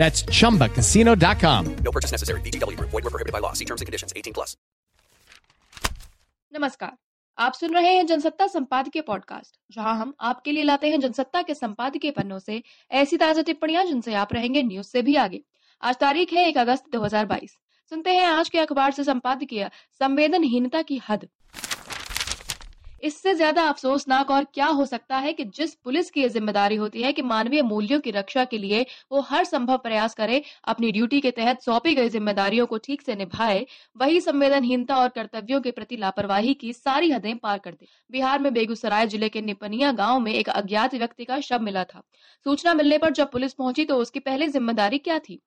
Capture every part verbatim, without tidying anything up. That's Chumba Casino dot com. No purchase necessary. V G W Group. Void where prohibited by law. See terms and conditions. eighteen plus. नमस्कार, आप सुन रहे हैं जनसत्ता संपादकीय podcast, जहां हम आपके लिए लाते हैं जनसत्ता के संपादकीय पन्नों से ऐसी ताजा टिप्पणियां जिनसे आप रहेंगे न्यूज से भी आगे। आज तारीख है एक अगस्त दो हजार बाईस। सुनते हैं आज के अखबार से संपादकीय संवेदनहीनता की हद। इससे ज्यादा अफसोसनाक और क्या हो सकता है कि जिस पुलिस की जिम्मेदारी होती है कि मानवीय मूल्यों की रक्षा के लिए वो हर संभव प्रयास करे, अपनी ड्यूटी के तहत सौंपी गई जिम्मेदारियों को ठीक से निभाए, वही संवेदनहीनता और कर्तव्यों के प्रति लापरवाही की सारी हदें पार कर दे। बिहार में बेगूसराय जिले के निपनिया गाँव में एक अज्ञात व्यक्ति का शव मिला था। सूचना मिलने पर जब पुलिस पहुंची तो उसकी पहले जिम्मेदारी क्या थी?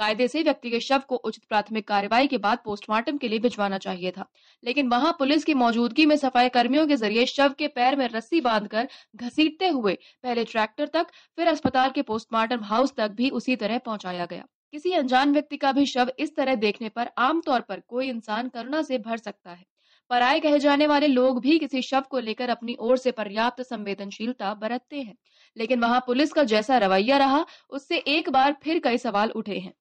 कायदे से व्यक्ति के शव को उचित प्राथमिक कार्रवाई के बाद पोस्टमार्टम के लिए भिजवाना चाहिए था, लेकिन वहां पुलिस की मौजूदगी में सफाई कर्मियों के जरिए शव के पैर में रस्सी बांधकर घसीटते हुए पहले ट्रैक्टर तक, फिर अस्पताल के पोस्टमार्टम हाउस तक भी उसी तरह पहुंचाया गया। किसी अनजान व्यक्ति का भी शव इस तरह देखने पर आमतौर पर कोई इंसान करुणा से भर सकता है। पराये कहे जाने वाले लोग भी किसी शव को लेकर अपनी ओर से पर्याप्त संवेदनशीलता बरतते हैं, लेकिन वहां पुलिस का जैसा रवैया रहा उससे एक बार फिर कई सवाल उठे हैं।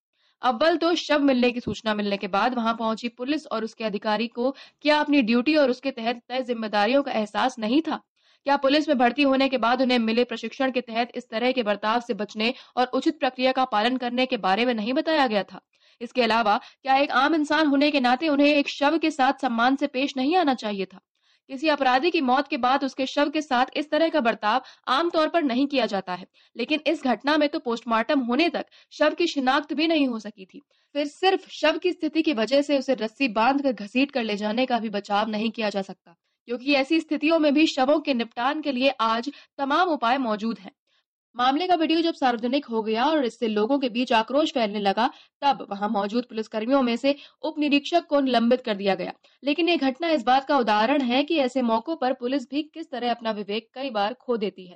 अव्वल तो शव मिलने की सूचना मिलने के बाद वहां पहुंची पुलिस और उसके अधिकारी को क्या अपनी ड्यूटी और उसके तहत तय जिम्मेदारियों का एहसास नहीं था? क्या पुलिस में भर्ती होने के बाद उन्हें मिले प्रशिक्षण के तहत इस तरह के बर्ताव से बचने और उचित प्रक्रिया का पालन करने के बारे में नहीं बताया गया था? इसके अलावा क्या एक आम इंसान होने के नाते उन्हें एक शव के साथ सम्मान से पेश नहीं आना चाहिए था? किसी अपराधी की मौत के बाद उसके शव के साथ इस तरह का बर्ताव आमतौर पर नहीं किया जाता है, लेकिन इस घटना में तो पोस्टमार्टम होने तक शव की शिनाख्त भी नहीं हो सकी थी। फिर सिर्फ शव की स्थिति की वजह से उसे रस्सी बांधकर घसीट कर ले जाने का भी बचाव नहीं किया जा सकता, क्योंकि ऐसी स्थितियों में भी शवों के निपटान के लिए आज तमाम उपाय मौजूद हैं। मामले का वीडियो जब सार्वजनिक हो गया और इससे लोगों के बीच आक्रोश फैलने लगा, तब वहां मौजूद पुलिसकर्मियों में से उप निरीक्षक को निलंबित कर दिया गया। लेकिन यह घटना इस बात का उदाहरण है कि ऐसे मौकों पर पुलिस भी किस तरह अपना विवेक कई बार खो देती है।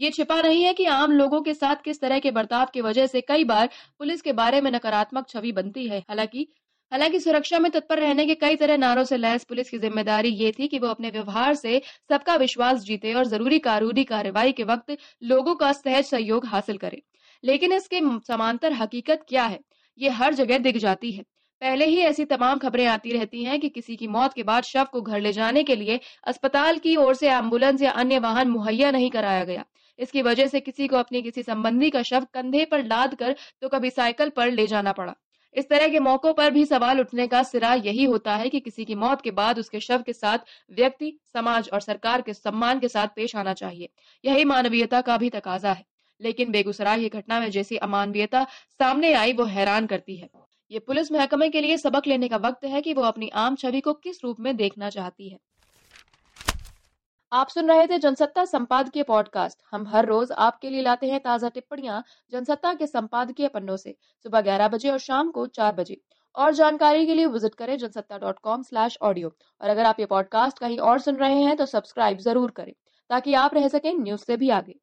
ये छिपा नहीं है कि आम लोगों के साथ किस तरह के बर्ताव की वजह से कई बार पुलिस के बारे में नकारात्मक छवि बनती है। हालांकि हालांकि सुरक्षा में तत्पर रहने के कई तरह नारों से लैस पुलिस की जिम्मेदारी ये थी कि वो अपने व्यवहार से सबका विश्वास जीते और जरूरी कानूनी कार्रवाई के वक्त लोगों का सहज सहयोग हासिल करे। लेकिन इसके समांतर हकीकत क्या है, ये हर जगह दिख जाती है। पहले ही ऐसी तमाम खबरें आती रहती हैं कि किसी की मौत के बाद शव को घर ले जाने के लिए अस्पताल की ओर से एम्बुलेंस या अन्य वाहन मुहैया नहीं कराया गया। इसकी वजह से किसी को अपने किसी संबंधी का शव कंधे पर लाद कर तो कभी साइकिल पर ले जाना पड़ा। इस तरह के मौकों पर भी सवाल उठने का सिरा यही होता है कि किसी की मौत के बाद उसके शव के साथ व्यक्ति, समाज और सरकार के सम्मान के साथ पेश आना चाहिए। यही मानवीयता का भी तकाजा है। लेकिन बेगूसराय की घटना में जैसी अमानवीयता सामने आई वो हैरान करती है। ये पुलिस महकमे के लिए सबक लेने का वक्त है कि वो अपनी आम छवि को किस रूप में देखना चाहती है। आप सुन रहे थे जनसत्ता संपादकीय पॉडकास्ट। हम हर रोज आपके लिए लाते हैं ताजा टिप्पणियां जनसत्ता के संपादकीय पन्नों से, सुबह ग्यारह बजे और शाम को चार बजे। और जानकारी के लिए विजिट करें Jansatta dot com slash audio. और अगर आप ये पॉडकास्ट कहीं और सुन रहे हैं तो सब्सक्राइब जरूर करें ताकि आप रह सकें न्यूज से भी आगे।